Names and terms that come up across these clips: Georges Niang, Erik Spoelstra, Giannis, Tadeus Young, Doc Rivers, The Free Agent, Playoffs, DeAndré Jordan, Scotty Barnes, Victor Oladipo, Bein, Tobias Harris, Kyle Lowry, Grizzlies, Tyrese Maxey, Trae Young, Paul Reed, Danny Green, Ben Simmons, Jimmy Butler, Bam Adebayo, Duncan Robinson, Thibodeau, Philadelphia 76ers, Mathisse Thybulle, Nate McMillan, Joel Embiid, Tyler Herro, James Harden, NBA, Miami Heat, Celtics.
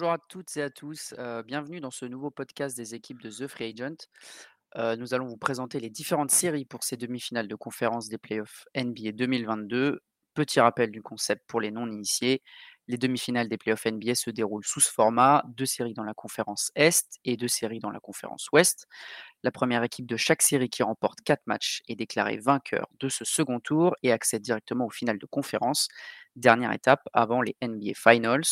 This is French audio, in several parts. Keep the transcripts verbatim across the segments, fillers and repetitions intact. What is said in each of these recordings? Bonjour à toutes et à tous, euh, bienvenue dans ce nouveau podcast des équipes de The Free Agent. Euh, nous allons vous présenter les différentes séries pour ces demi-finales de conférence des playoffs N B A deux mille vingt-deux. Petit rappel du concept pour les non-initiés, les demi-finales des playoffs N B A se déroulent sous ce format, deux séries dans la conférence Est et deux séries dans la conférence Ouest. La première équipe de chaque série qui remporte quatre matchs est déclarée vainqueur de ce second tour et accède directement aux finales de conférence, dernière étape avant les N B A Finals.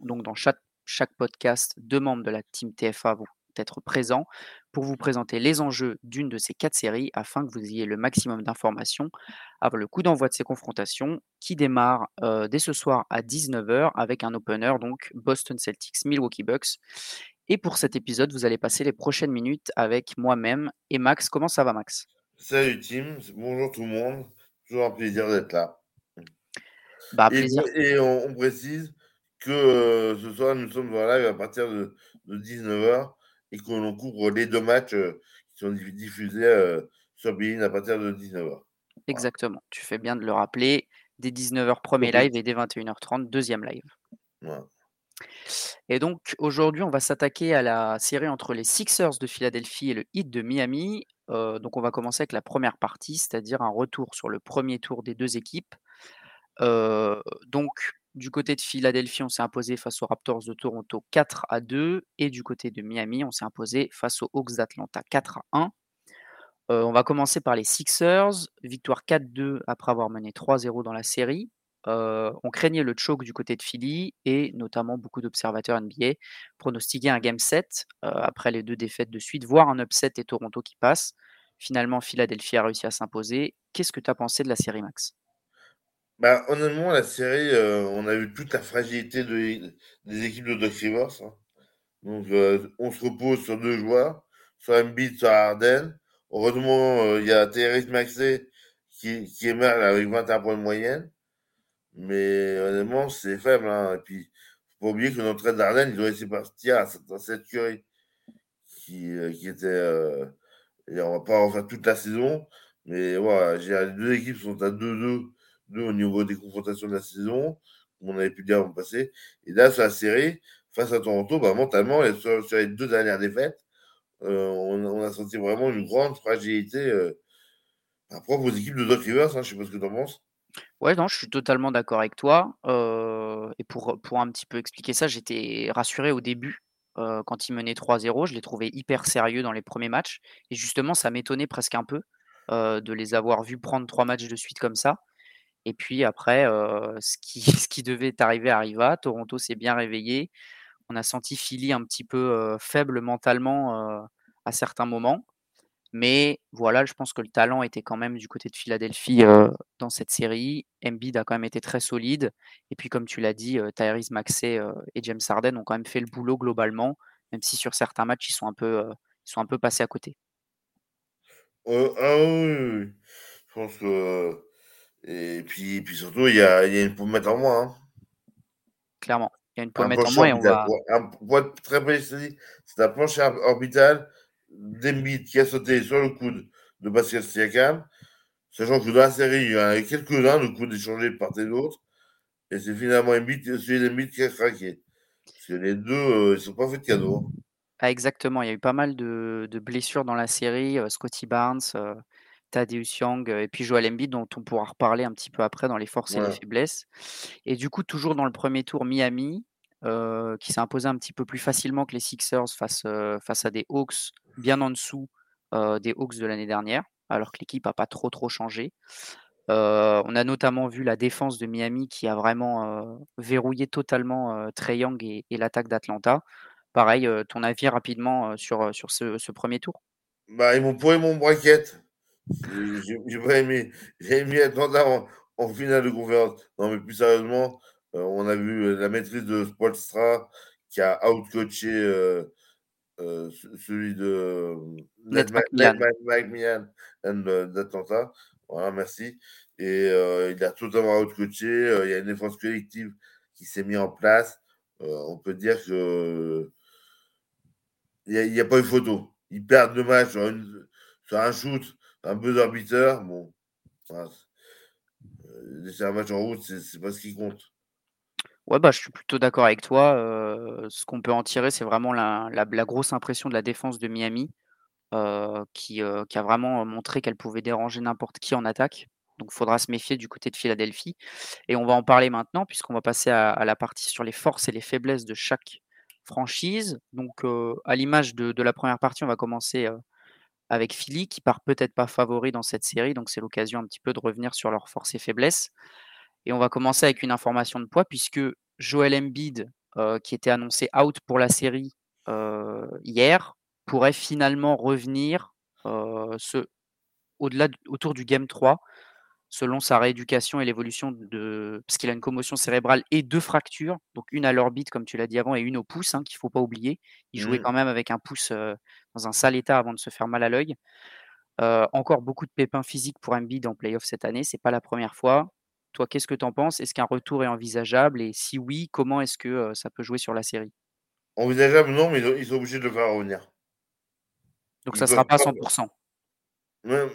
Donc dans chaque Chaque podcast, deux membres de la team T F A vont être présents pour vous présenter les enjeux d'une de ces quatre séries afin que vous ayez le maximum d'informations avant le coup d'envoi de ces confrontations qui démarrent euh, dès ce soir à dix-neuf heures avec un opener, donc Boston Celtics, Milwaukee Bucks. Et pour cet épisode, vous allez passer les prochaines minutes avec moi-même et Max. Comment ça va, Max ? Salut Tim, bonjour tout le monde, toujours un plaisir d'être là. Bah, plaisir. Et, et on, on précise que euh, ce soir, nous sommes en live à partir de, de dix-neuf heures et que l'on couvre les deux matchs euh, qui sont diffusés euh, sur Bein à partir de dix-neuf heures. Voilà. Exactement. Tu fais bien de le rappeler. Dès dix-neuf heures, premier live, et dès vingt et une heures trente, deuxième live. Ouais. Et donc, aujourd'hui, on va s'attaquer à la série entre les Sixers de Philadelphie et le Heat de Miami. Euh, donc, on va commencer avec la première partie, c'est-à-dire un retour sur le premier tour des deux équipes. Euh, donc, du côté de Philadelphie, on s'est imposé face aux Raptors de Toronto quatre à deux. Et du côté de Miami, on s'est imposé face aux Hawks d'Atlanta quatre à un. Euh, on va commencer par les Sixers. Victoire quatre à deux après avoir mené trois à zéro dans la série. Euh, on craignait le choke du côté de Philly et notamment beaucoup d'observateurs N B A pronostiquaient un Game sept euh, après les deux défaites de suite, voire un upset et Toronto qui passe. Finalement, Philadelphie a réussi à s'imposer. Qu'est-ce que tu as pensé de la série, Max ? Bah, honnêtement, la série, euh, on a vu toute la fragilité de, des équipes de Doc Rivers. Hein. Donc, euh, on se repose sur deux joueurs, sur Embiid, sur Harden. Heureusement, il euh, y a Tyrese Maxey qui, qui émerge avec vingt et un points de moyenne. Mais honnêtement, c'est faible. Hein. Et puis, il ne faut pas oublier que notre aide d'Harden, ils ont laissé partir à cette Curry qui, euh, qui était. Euh, et on ne va pas en faire toute la saison. Mais voilà, ouais, les deux équipes sont à deux à deux. Deux, au niveau des confrontations de la saison, comme on avait pu dire avant le passé. Et là, sur la série, face à Toronto, bah, mentalement, sur, sur les deux dernières défaites, euh, on, on a senti vraiment une grande fragilité euh, propre aux équipes de Doc Rivers. Hein, je ne sais pas ce que tu en penses. Ouais, non, je suis totalement d'accord avec toi. Euh, et pour, pour un petit peu expliquer ça, j'étais rassuré au début. Euh, quand ils menaient trois à zéro, je les trouvais hyper sérieux dans les premiers matchs. Et justement, ça m'étonnait presque un peu euh, de les avoir vus prendre trois matchs de suite comme ça. Et puis après, euh, ce, qui, ce qui devait arriver arriva. Toronto s'est bien réveillé. On a senti Philly un petit peu euh, faible mentalement euh, à certains moments. Mais voilà, je pense que le talent était quand même du côté de Philadelphie euh, dans cette série. Embiid a quand même été très solide. Et puis comme tu l'as dit, euh, Tyrese Maxey euh, et James Harden ont quand même fait le boulot globalement, même si sur certains matchs, ils sont un peu, euh, ils sont un peu passés à côté. Euh, ah oui, oui, je pense que... Et puis, puis surtout, il y a, il y a une pommette en moins. Hein. Clairement, il y a une pommette en moins. Et on va... Pour être très précis, c'est la planche orbitale d'Embiid qui a sauté sur le coude de Pascal Siakam, sachant que dans la série, il y en a quelques-uns, le coude échangé de part et d'autre. Et c'est finalement Embiid, celui d'Embiid qui a craqué. Parce que les deux, euh, ils ne sont pas faits de cadeaux. Ah, exactement, il y a eu pas mal de, de blessures dans la série. Euh, Scotty Barnes... Euh... Tadeus Young et puis Joel Embiid dont on pourra reparler un petit peu après dans les forces ouais. et les faiblesses. Et du coup, toujours dans le premier tour, Miami euh, qui s'est imposé un petit peu plus facilement que les Sixers face, euh, face à des Hawks bien en dessous euh, des Hawks de l'année dernière, alors que l'équipe n'a pas trop trop changé. Euh, on a notamment vu la défense de Miami qui a vraiment euh, verrouillé totalement euh, Trae Young et, et l'attaque d'Atlanta. Pareil, euh, ton avis rapidement euh, sur, sur ce, ce premier tour ? Bah, ils m'ont pourri mon braquette. J'ai, j'ai pas aimé, j'ai aimé Atlanta en, en finale de conférence. Non, mais plus sérieusement, euh, on a vu la maîtrise de Spoelstra qui a outcoaché euh, euh, celui de Nate McMillan d'Atlanta. Voilà, merci. Et euh, il a totalement outcoaché. Euh, il y a une défense collective qui s'est mise en place. Euh, on peut dire que il n'y a, a pas eu photo. Ils perdent le match sur, une, sur un shoot. Un buzzer beater, bon, enfin, c'est un match en route, c'est, c'est pas ce qui compte. Ouais, bah, je suis plutôt d'accord avec toi. Euh, ce qu'on peut en tirer, c'est vraiment la, la- la grosse impression de la défense de Miami, euh, qui, euh, qui a vraiment montré qu'elle pouvait déranger n'importe qui en attaque. Donc, il faudra se méfier du côté de Philadelphie. Et on va en parler maintenant, puisqu'on va passer à, à la partie sur les forces et les faiblesses de chaque franchise. Donc, euh, à l'image de, de la première partie, on va commencer euh, avec Philly, qui part peut-être pas favori dans cette série. Donc, c'est l'occasion un petit peu de revenir sur leurs forces et faiblesses. Et on va commencer avec une information de poids, puisque Joel Embiid, euh, qui était annoncé out pour la série euh, hier, pourrait finalement revenir euh, ce- au-delà d- autour du Game trois, selon sa rééducation et l'évolution de... Parce qu'il a une commotion cérébrale et deux fractures, donc une à l'orbite, comme tu l'as dit avant, et une au pouce, hein, qu'il ne faut pas oublier. Il jouait Mm. quand même avec un pouce euh, dans un sale état avant de se faire mal à l'œil. Euh, encore beaucoup de pépins physiques pour Embiid en playoff cette année, c'est pas la première fois. Toi, qu'est-ce que tu en penses? Est-ce qu'un retour est envisageable? Et si oui, comment est-ce que euh, ça peut jouer sur la série? Envisageable, non, mais ils ont- ils sont obligés de le faire revenir. Donc Ils ça sera peuvent pas à pas. cent pour cent. Même,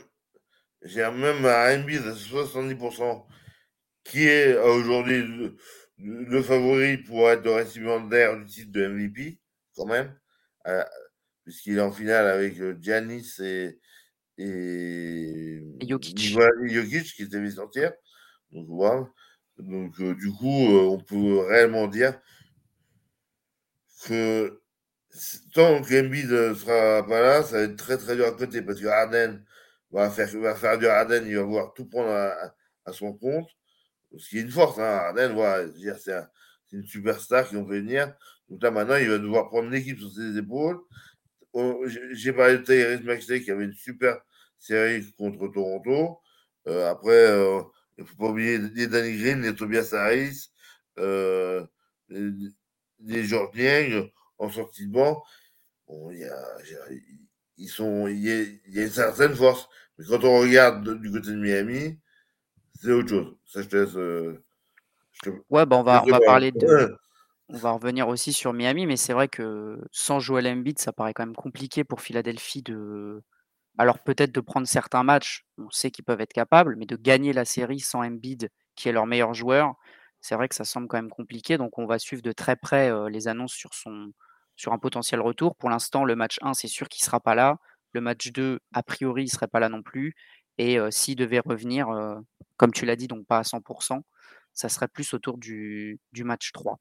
j'ai un- même un Embiid à soixante-dix pour cent qui est euh, aujourd'hui le, le favori pour être le récipiendaire du titre de M V P, quand même, euh, puisqu'il est en finale avec euh, Giannis et, et Et Jokic. Nikola Jokic qui devait sortir. Donc, voilà. Donc euh, du coup, euh, on peut réellement dire que c- tant que Embiid euh, sera pas là, ça va être très très dur à côté parce que Harden va faire, va faire du Harden, il va vouloir tout prendre à, à son compte. Ce qui est une force, hein. Harden, voilà, je veux dire, c'est un- c'est une superstar qui ont fait venir. Donc là maintenant, il va devoir prendre l'équipe sur ses épaules. On- J'ai j'ai parlé de Tyrese Maxey qui avait une super série contre Toronto. Euh, après, euh, il ne faut pas oublier les Danny Green, les Tobias Harris, euh, les, les Georges Niang en sortie de banc. Bon, il y a, je dirais, ils ils sont, il y a, il y a une certaine force. Mais quand on regarde de- du côté de Miami, c'est autre chose. Ça, je te laisse. euh, je te, Ouais, bah on je va, on te va parler de. parle. On va revenir aussi sur Miami, mais c'est vrai que sans Joel Embiid, ça paraît quand même compliqué pour Philadelphie de. Alors peut-être de prendre certains matchs, on sait qu'ils peuvent être capables, mais de gagner la série sans Embiid, qui est leur meilleur joueur, c'est vrai que ça semble quand même compliqué. Donc on va suivre de très près euh, les annonces sur, son, sur un potentiel retour. Pour l'instant, le match un, c'est sûr qu'il ne sera pas là. Le match deux, a priori, il ne serait pas là non plus. Et euh, s'il devait revenir, euh, comme tu l'as dit, donc pas à cent pour cent, ça serait plus autour du, du match trois.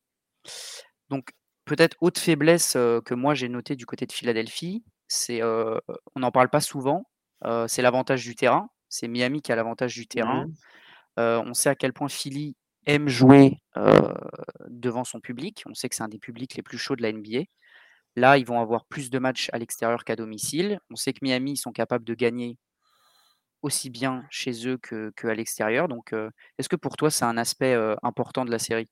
Donc, peut-être autre faiblesse euh, que moi j'ai notée du côté de Philadelphie, c'est, euh, on n'en parle pas souvent, euh, c'est l'avantage du terrain. C'est Miami qui a l'avantage du terrain. Mhm. Euh, on sait à quel point Philly aime jouer euh, devant son public. On sait que c'est un des publics les plus chauds de la N B A. Là, ils vont avoir plus de matchs à l'extérieur qu'à domicile. On sait que Miami, ils sont capables de gagner aussi bien chez eux que, que à l'extérieur. Donc, euh, est-ce que pour toi, c'est un aspect euh, important de la série?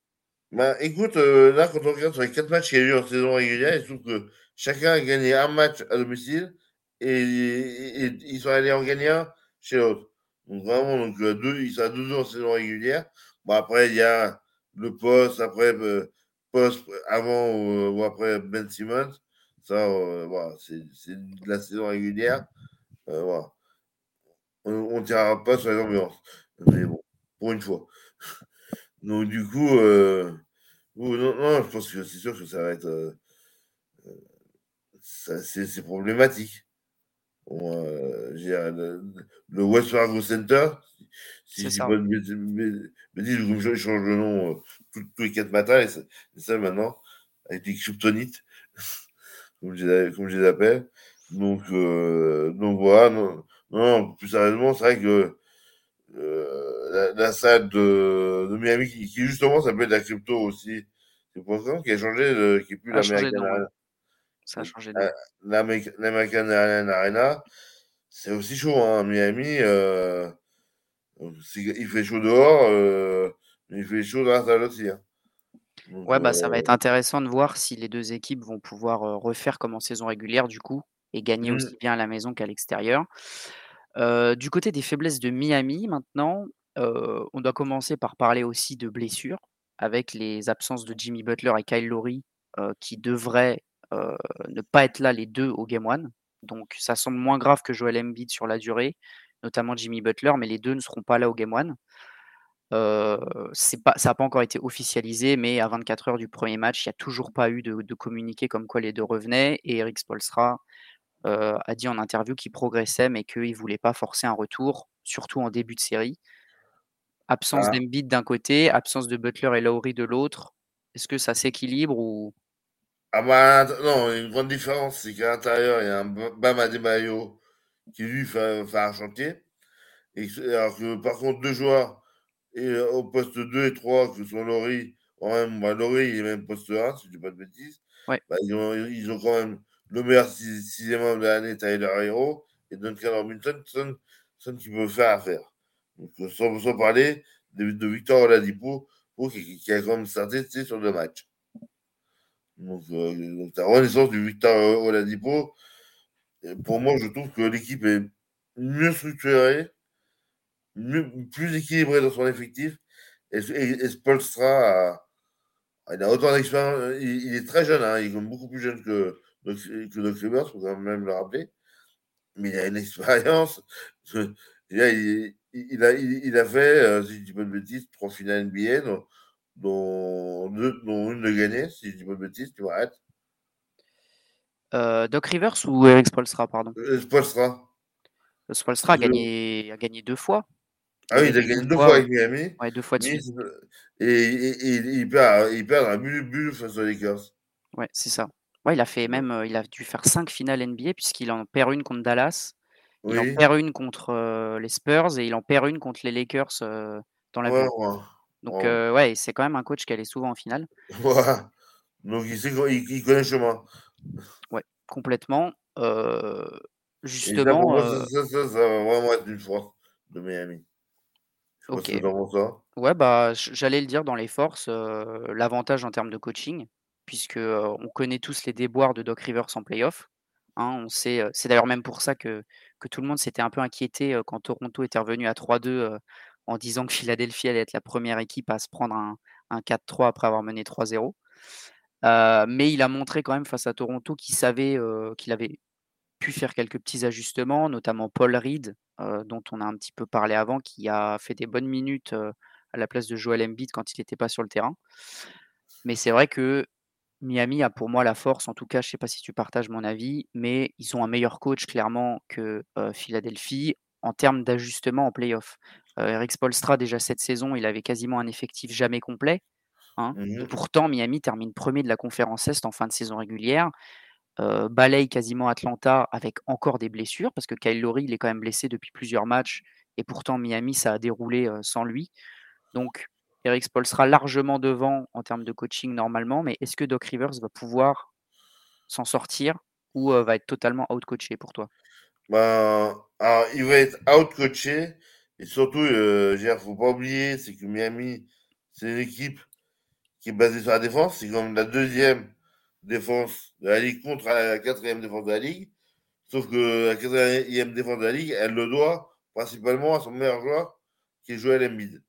Bah, écoute, euh, là, quand on regarde sur les quatre matchs qu'il y a eu en saison régulière, il se trouve que chacun a gagné un match à domicile et, et- et ils sont allés en gagner un chez l'autre. Donc, vraiment, donc, euh, deux, ils sont à deux en saison régulière. Bon, après, il y a le poste, après, euh, poste avant ou, ou après Ben Simmons. Ça, euh, voilà, c'est c'est de la saison régulière. Euh, voilà. On ne tirera pas sur les ambiances. Mais bon, pour une fois. Donc, du coup. Euh, Ouh, non, non, je pense que c'est sûr que ça va être. euh, ça- c'est c'est problématique. Bon, euh, j'ai, euh, le, le West Fargo Center, si C'est je dis ça. pas de bêtises, bê- bêtises, comme je change le nom euh, tous tous les quatre matins, et ça, et ça maintenant, avec les kryptonites, comme je, les- comme je les appelle. Donc, euh, donc voilà, non, non, plus sérieusement, c'est vrai que euh, la, la salle de, de Miami, qui, qui justement s'appelle la crypto aussi, c'est pour ça qui a changé, de- qui n'est plus Ça a changé de l'American nom, ouais. Arena. Ça a changé de nom. l'American l'American Arena, c'est aussi chaud, hein, Miami. euh, c'est- il fait chaud dehors, euh, mais il fait chaud dans la salle aussi, hein. Donc, Ouais, bah, ça va être euh, intéressant de voir si les deux équipes vont pouvoir euh, refaire comme en saison régulière, du coup, et gagner aussi mm, bien à la maison qu'à l'extérieur. Euh, du côté des faiblesses de Miami, maintenant, euh, on doit commencer par parler aussi de blessures, avec les absences de Jimmy Butler et Kyle Lowry, euh, qui devraient euh, ne pas être là les deux au Game un. Donc, ça semble moins grave que Joel Embiid sur la durée, notamment Jimmy Butler, mais les deux ne seront pas là au Game un. Euh, c'est pas, ça n'a pas encore été officialisé, mais à vingt-quatre heures du premier match, il n'y a toujours pas eu de, de communiqué comme quoi les deux revenaient. Et Erik Spoelstra euh, a dit en interview qu'il progressait, mais qu'il ne voulait pas forcer un retour, surtout en début de série. Absence ah. d'Embiid d'un côté, absence de Butler et Lowry de l'autre. Est-ce que ça s'équilibre ou... Ah bah non, une grande différence, c'est qu'à l'intérieur, il y a un Bam Adebayo qui lui fait, fait un chantier. Et, alors que par contre, deux joueurs et au poste deux et trois, que sont Lowry, quand même, bah, Lowry, il est même poste un, si je dis pas de bêtises. Ouais. Bah, ils, ont, ils ont quand même le meilleur sixième homme de l'année, Tyler Herro, et Duncan Robinson, son, son qui peut faire affaire. Donc, sans, sans parler de, de Victor Oladipo, qui, qui a quand même starté sur deux matchs. Donc, euh, donc la renaissance du Victor Oladipo, pour moi, je trouve que l'équipe est mieux structurée, mieux, plus équilibrée dans son effectif. Et, et, et Spoelstra, il a autant d'expérience. Il, il est très jeune, hein, il est beaucoup plus jeune que, que Doc Rivers, il faut quand même le rappeler. Mais il a une expérience. Je, il a, il, Il a, il, il a fait, euh, si je ne dis pas de bêtises, trois finales N B A, dont, dont, deux, dont une de gagnée, si je ne dis pas de bêtises, tu m'arrêtes. Euh, Doc Rivers ou Erik Spoelstra, pardon Spoelstra. Spoelstra a gagné, a gagné deux fois. Ah oui, il a gagné deux fois, fois avec Miami. Ouais, deux fois de suite. Et, et, et, et il perd, il perd un bulle face aux Lakers. Ouais, c'est ça. Ouais, il a fait même, il a dû faire cinq finales N B A, puisqu'il en perd une contre Dallas. Il oui. en perd une contre euh, les Spurs et il en perd une contre les Lakers euh, dans la ouais, ouais. Donc, ouais. Euh, ouais, c'est quand même un coach qui allait souvent en finale. Ouais. Donc, il, sait, il, il connaît le chemin. Ouais, complètement. Euh, justement. Là, euh... ça, ça, ça va vraiment être une force de Miami. Je ok. Ça. Ouais, bah, j'allais le dire dans les forces, euh, l'avantage en termes de coaching, puisqu'on euh, connaît tous les déboires de Doc Rivers en playoff. Hein, on sait, c'est d'ailleurs même pour ça que, que tout le monde s'était un peu inquiété quand Toronto était revenu à trois deux euh, en disant que Philadelphie allait être la première équipe à se prendre un, un quatre trois après avoir mené trois zéro. Euh, mais il a montré quand même face à Toronto qu'il savait euh, qu'il avait pu faire quelques petits ajustements, notamment Paul Reed, euh, dont on a un petit peu parlé avant, qui a fait des bonnes minutes euh, à la place de Joel Embiid quand il n'était pas sur le terrain. Mais c'est vrai que Miami a pour moi la force, en tout cas, je ne sais pas si tu partages mon avis, mais ils ont un meilleur coach clairement que euh, Philadelphie en termes d'ajustement en play-off. Euh, Erik Spoelstra, déjà cette saison, il avait quasiment un effectif jamais complet. Hein. Mmh. Pourtant, Miami termine premier de la conférence Est en fin de saison régulière, euh, balaye quasiment Atlanta avec encore des blessures, parce que Kyle Lowry, il est quand même blessé depuis plusieurs matchs, et pourtant Miami, ça a déroulé euh, sans lui. Donc, Erik Spoelstra largement devant en termes de coaching normalement, mais est-ce que Doc Rivers va pouvoir s'en sortir ou euh, va être totalement out-coaché pour toi? Ben, alors, il va être out-coaché et surtout, euh, il ne faut pas oublier, c'est que Miami, c'est une équipe qui est basée sur la défense. C'est comme la deuxième défense de la Ligue contre la quatrième défense de la Ligue. Sauf que la quatrième défense de la Ligue, elle le doit principalement à son meilleur joueur qui est Joel Embiid.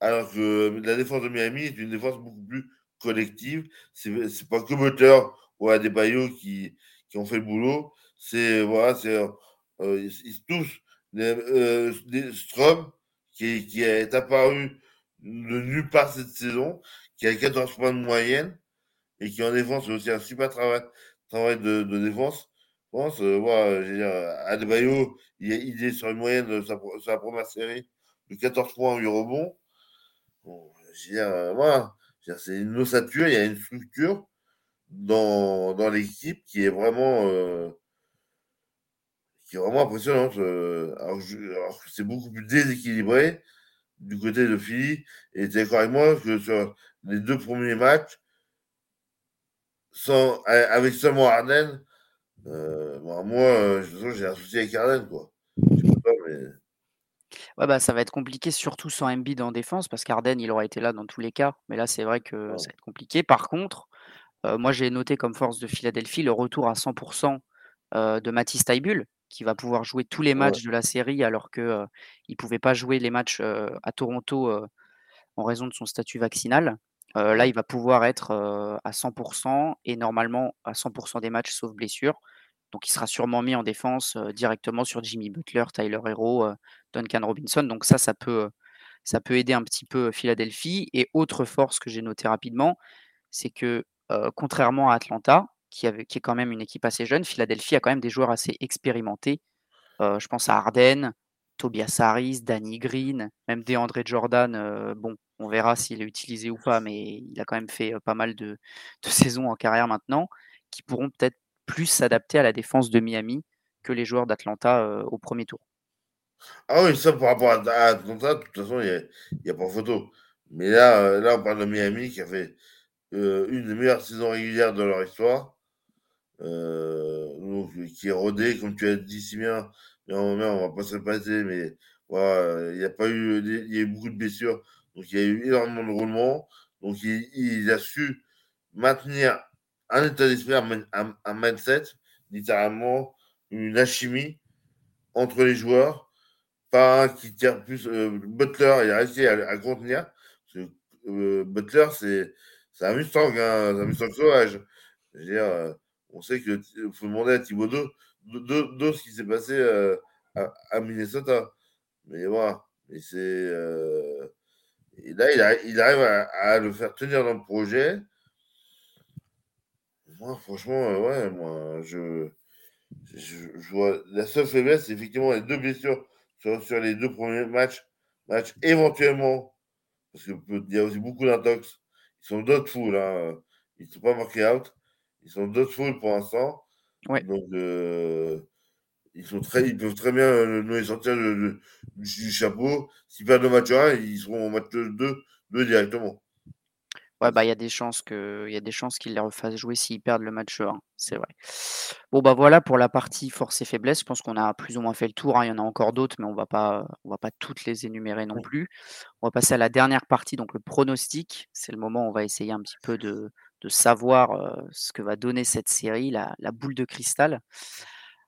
Alors que la défense de Miami est une défense beaucoup plus collective. C'est, c'est pas que Butler ou Adebayo qui, qui ont fait le boulot. C'est, voilà, c'est, euh, ils, ils tous, les, euh, les Strom, qui, qui est apparu de nulle part cette saison, qui a quatorze points de moyenne, et qui en défense, c'est aussi un super travail, travail de, de défense. Je pense, euh, voilà, je veux dire, Adebayo, il, il est sur une moyenne de sa, sa première série de quatorze points en huit rebonds. Bon, je veux dire, euh, voilà. Je veux dire, c'est une ossature, il y a une structure dans, dans l'équipe qui est vraiment euh, qui est vraiment impressionnante. Euh, alors, je, alors c'est beaucoup plus déséquilibré du côté de Philly. Et tu es d'accord avec moi que sur les deux premiers matchs, sans, avec seulement Harden, euh, bon, moi, je, j'ai un souci avec Harden, quoi. Je sais pas, mais... Ouais bah, ça va être compliqué, surtout sans Embiid en défense, parce qu'Arden, il aurait été là dans tous les cas. Mais là, c'est vrai que ça va être compliqué. Par contre, euh, moi, j'ai noté comme force de Philadelphie le retour à cent pour cent euh, de Mathisse Thybulle, qui va pouvoir jouer tous les matchs ouais. de la série, alors qu'il euh, ne pouvait pas jouer les matchs euh, à Toronto euh, en raison de son statut vaccinal. Euh, là, il va pouvoir être euh, à cent pour cent et normalement à cent pour cent des matchs sauf blessure. Donc, il sera sûrement mis en défense euh, directement sur Jimmy Butler, Tyler Herro, euh, Duncan Robinson. Donc, ça, ça peut, euh, ça peut aider un petit peu Philadelphie. Et autre force que j'ai notée rapidement, c'est que euh, contrairement à Atlanta, qui, avait, qui est quand même une équipe assez jeune, Philadelphie a quand même des joueurs assez expérimentés. Euh, je pense à Harden, Tobias Harris, Danny Green, même DeAndré Jordan. Euh, bon, on verra s'il est utilisé ou pas, mais il a quand même fait euh, pas mal de, de saisons en carrière maintenant, qui pourront peut-être plus s'adapter à la défense de Miami que les joueurs d'Atlanta euh, au premier tour. Ah oui, ça par rapport à Atlanta, de toute façon, il n'y a, a pas photo. Mais là, euh, là, on parle de Miami qui a fait euh, une des meilleures saisons régulières de leur histoire, euh, donc, qui est rodée, comme tu as dit si bien, mais on ne va pas se passer, mais voilà, il n'y a pas eu, il y a eu beaucoup de blessures, donc il y a eu énormément de roulements, donc il, il a su maintenir un état d'esprit, un, un, un mindset, littéralement une alchimie entre les joueurs. Pas un qui tire plus. Euh, Butler, il a réussi à, à contenir. Parce que, euh, Butler, c'est, c'est un Mustang, hein, c'est un Mustang sauvage. Je veux dire, euh, on sait qu'il faut demander à Thibodeau de, de, de ce qui s'est passé euh, à, à Minnesota. Mais voilà. Et, c'est, euh, et là, il, a, il arrive à, à le faire tenir dans le projet. Moi, franchement, euh, ouais, moi, je, je, je vois. La seule faiblesse, c'est effectivement les deux blessures. Sur, sur les deux premiers matchs, matchs éventuellement, parce qu'il y a aussi beaucoup d'intox, ils sont d'autres foules, hein. Ils ne sont pas marqués out, ils sont d'autres foules pour l'instant, ouais. Donc euh, ils, sont très, ils peuvent très bien euh, nous sortir le, le, du chapeau, s'ils perdent le match un, ils seront au match deux, deux directement. Ouais, bah, il y a des chances que, il y a des chances qu'ils les refassent jouer s'ils perdent le match un, c'est vrai. Bon, bah, voilà pour la partie force et faiblesse. Je pense qu'on a plus ou moins fait le tour, hein. Il y en a encore d'autres, mais on va pas, on va pas toutes les énumérer non plus. On va passer à la dernière partie, donc le pronostic. C'est le moment où on va essayer un petit peu de, de savoir euh, ce que va donner cette série, la, la boule de cristal.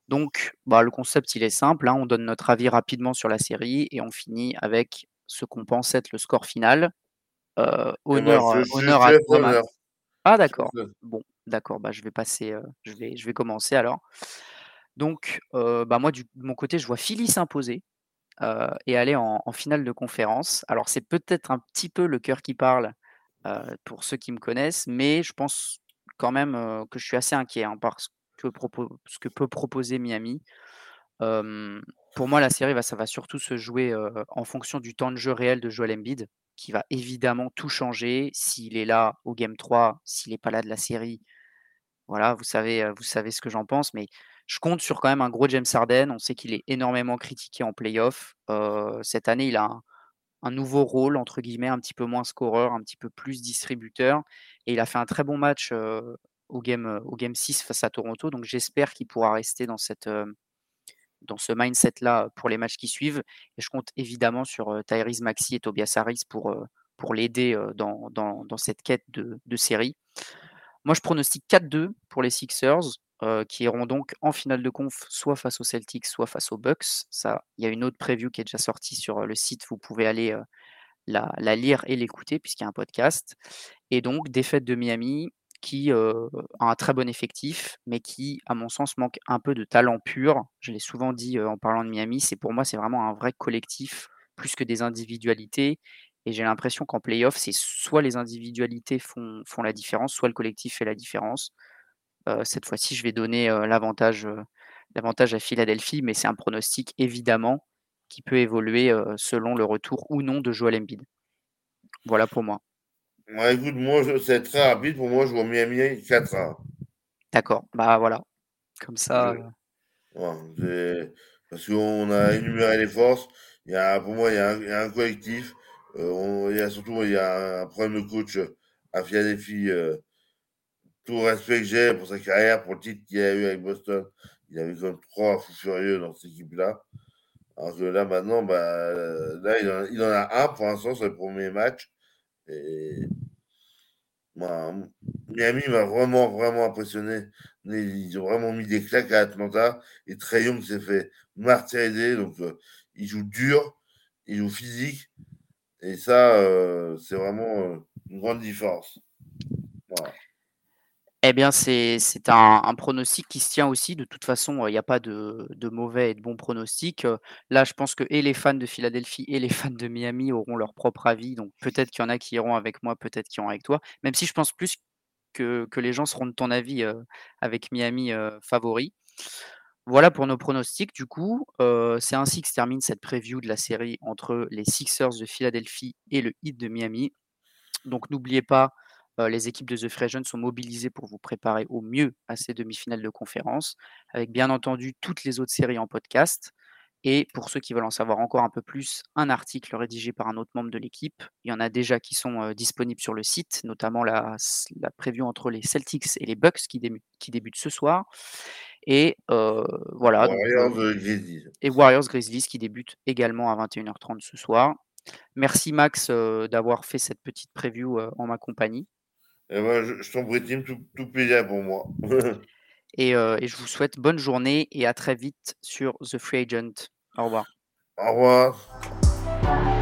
Donc, bah, le concept, il est simple, hein. On donne notre avis rapidement sur la série et on finit avec ce qu'on pense être le score final. Euh, honneur, moi, je, honneur je, je, à Thomas. Ah d'accord. Bon, d'accord. Bah je vais passer. Euh, je vais, je vais commencer alors. Donc, euh, bah moi du, de mon côté, je vois Philly s'imposer euh, et aller en, en finale de conférence. Alors c'est peut-être un petit peu le cœur qui parle euh, pour ceux qui me connaissent, mais je pense quand même euh, que je suis assez inquiet hein, par ce que, propo- ce que peut proposer Miami. Euh, pour moi, la série va, ça va surtout se jouer euh, en fonction du temps de jeu réel de Joel Embiid, qui va évidemment tout changer s'il est là au Game trois, s'il n'est pas là de la série. Voilà, vous savez, vous savez ce que j'en pense, mais je compte sur quand même un gros James Harden. On sait qu'il est énormément critiqué en play-off. Euh, cette année, il a un, un nouveau rôle, entre guillemets, un petit peu moins scoreur, un petit peu plus distributeur. Et il a fait un très bon match euh, au, game, au Game six face à Toronto. Donc j'espère qu'il pourra rester dans cette... Euh, dans ce mindset-là pour les matchs qui suivent. Et je compte évidemment sur euh, Tyrese Maxey et Tobias Harris pour, euh, pour l'aider euh, dans, dans, dans cette quête de, de série. Moi, je pronostique quatre deux pour les Sixers, euh, qui iront donc en finale de conf, soit face aux Celtics, soit face aux Bucks. Ça, il y a une autre preview qui est déjà sortie sur euh, le site. Vous pouvez aller euh, la, la lire et l'écouter, puisqu'il y a un podcast. Et donc, défaite de Miami, qui euh, a un très bon effectif, mais qui, à mon sens, manque un peu de talent pur. Je l'ai souvent dit euh, en parlant de Miami, c'est pour moi, c'est vraiment un vrai collectif, plus que des individualités. Et j'ai l'impression qu'en play-off, c'est soit les individualités font, font la différence, soit le collectif fait la différence. Euh, cette fois-ci, je vais donner euh, l'avantage, euh, l'avantage à Philadelphie, mais c'est un pronostic, évidemment, qui peut évoluer euh, selon le retour ou non de Joel Embiid. Voilà pour moi. Ouais, écoute, moi, je, c'est très rapide. Pour moi, je vois Miami quatre un. D'accord. Bah, voilà. Comme ça... Ouais, c'est... Parce qu'on a énuméré les forces. Il y a, pour moi, il y a un, il y a un collectif. Euh, on, il y a surtout il y a un problème de coach à Philadelphie. Euh, tout respect que j'ai pour sa carrière, pour le titre qu'il a eu avec Boston. Il avait quand même trois fous furieux dans cette équipe-là. Alors que là, maintenant, bah, là, il en, il en a un pour l'instant sur les premiers matchs. Et... Bah, Miami m'a vraiment, vraiment impressionné. Ils ont vraiment mis des claques à Atlanta et Trae Young s'est fait martyriser. Donc, euh, il joue dur, il joue physique et ça, euh, c'est vraiment euh, une grande différence. Voilà. Eh bien, c'est, c'est un, un pronostic qui se tient aussi. De toute façon, il n'y a pas de, de mauvais et de bons pronostics. Euh, là, je pense que et les fans de Philadelphie et les fans de Miami auront leur propre avis. Donc, peut-être qu'il y en a qui iront avec moi, peut-être qu'ils iront avec toi. Même si je pense plus que, que les gens seront de ton avis euh, avec Miami euh, favori. Voilà pour nos pronostics. Du coup, euh, c'est ainsi que se termine cette preview de la série entre les Sixers de Philadelphie et le Heat de Miami. Donc, n'oubliez pas, euh, les équipes de The Free Agent sont mobilisées pour vous préparer au mieux à ces demi-finales de conférence, avec bien entendu toutes les autres séries en podcast. Et pour ceux qui veulent en savoir encore un peu plus, un article rédigé par un autre membre de l'équipe. Il y en a déjà qui sont euh, disponibles sur le site, notamment la, la preview entre les Celtics et les Bucks qui, dé- qui débute ce soir. Et euh, voilà. Warriors donc, euh, Grizzlies. Et Warriors Grizzlies qui débute également à vingt et une heures trente ce soir. Merci Max euh, d'avoir fait cette petite preview euh, en ma compagnie. Et ben, je, je t'en prie, tout, tout plaisir pour moi. Et, euh, et je vous souhaite bonne journée et à très vite sur The Free Agent. Au revoir. Au revoir.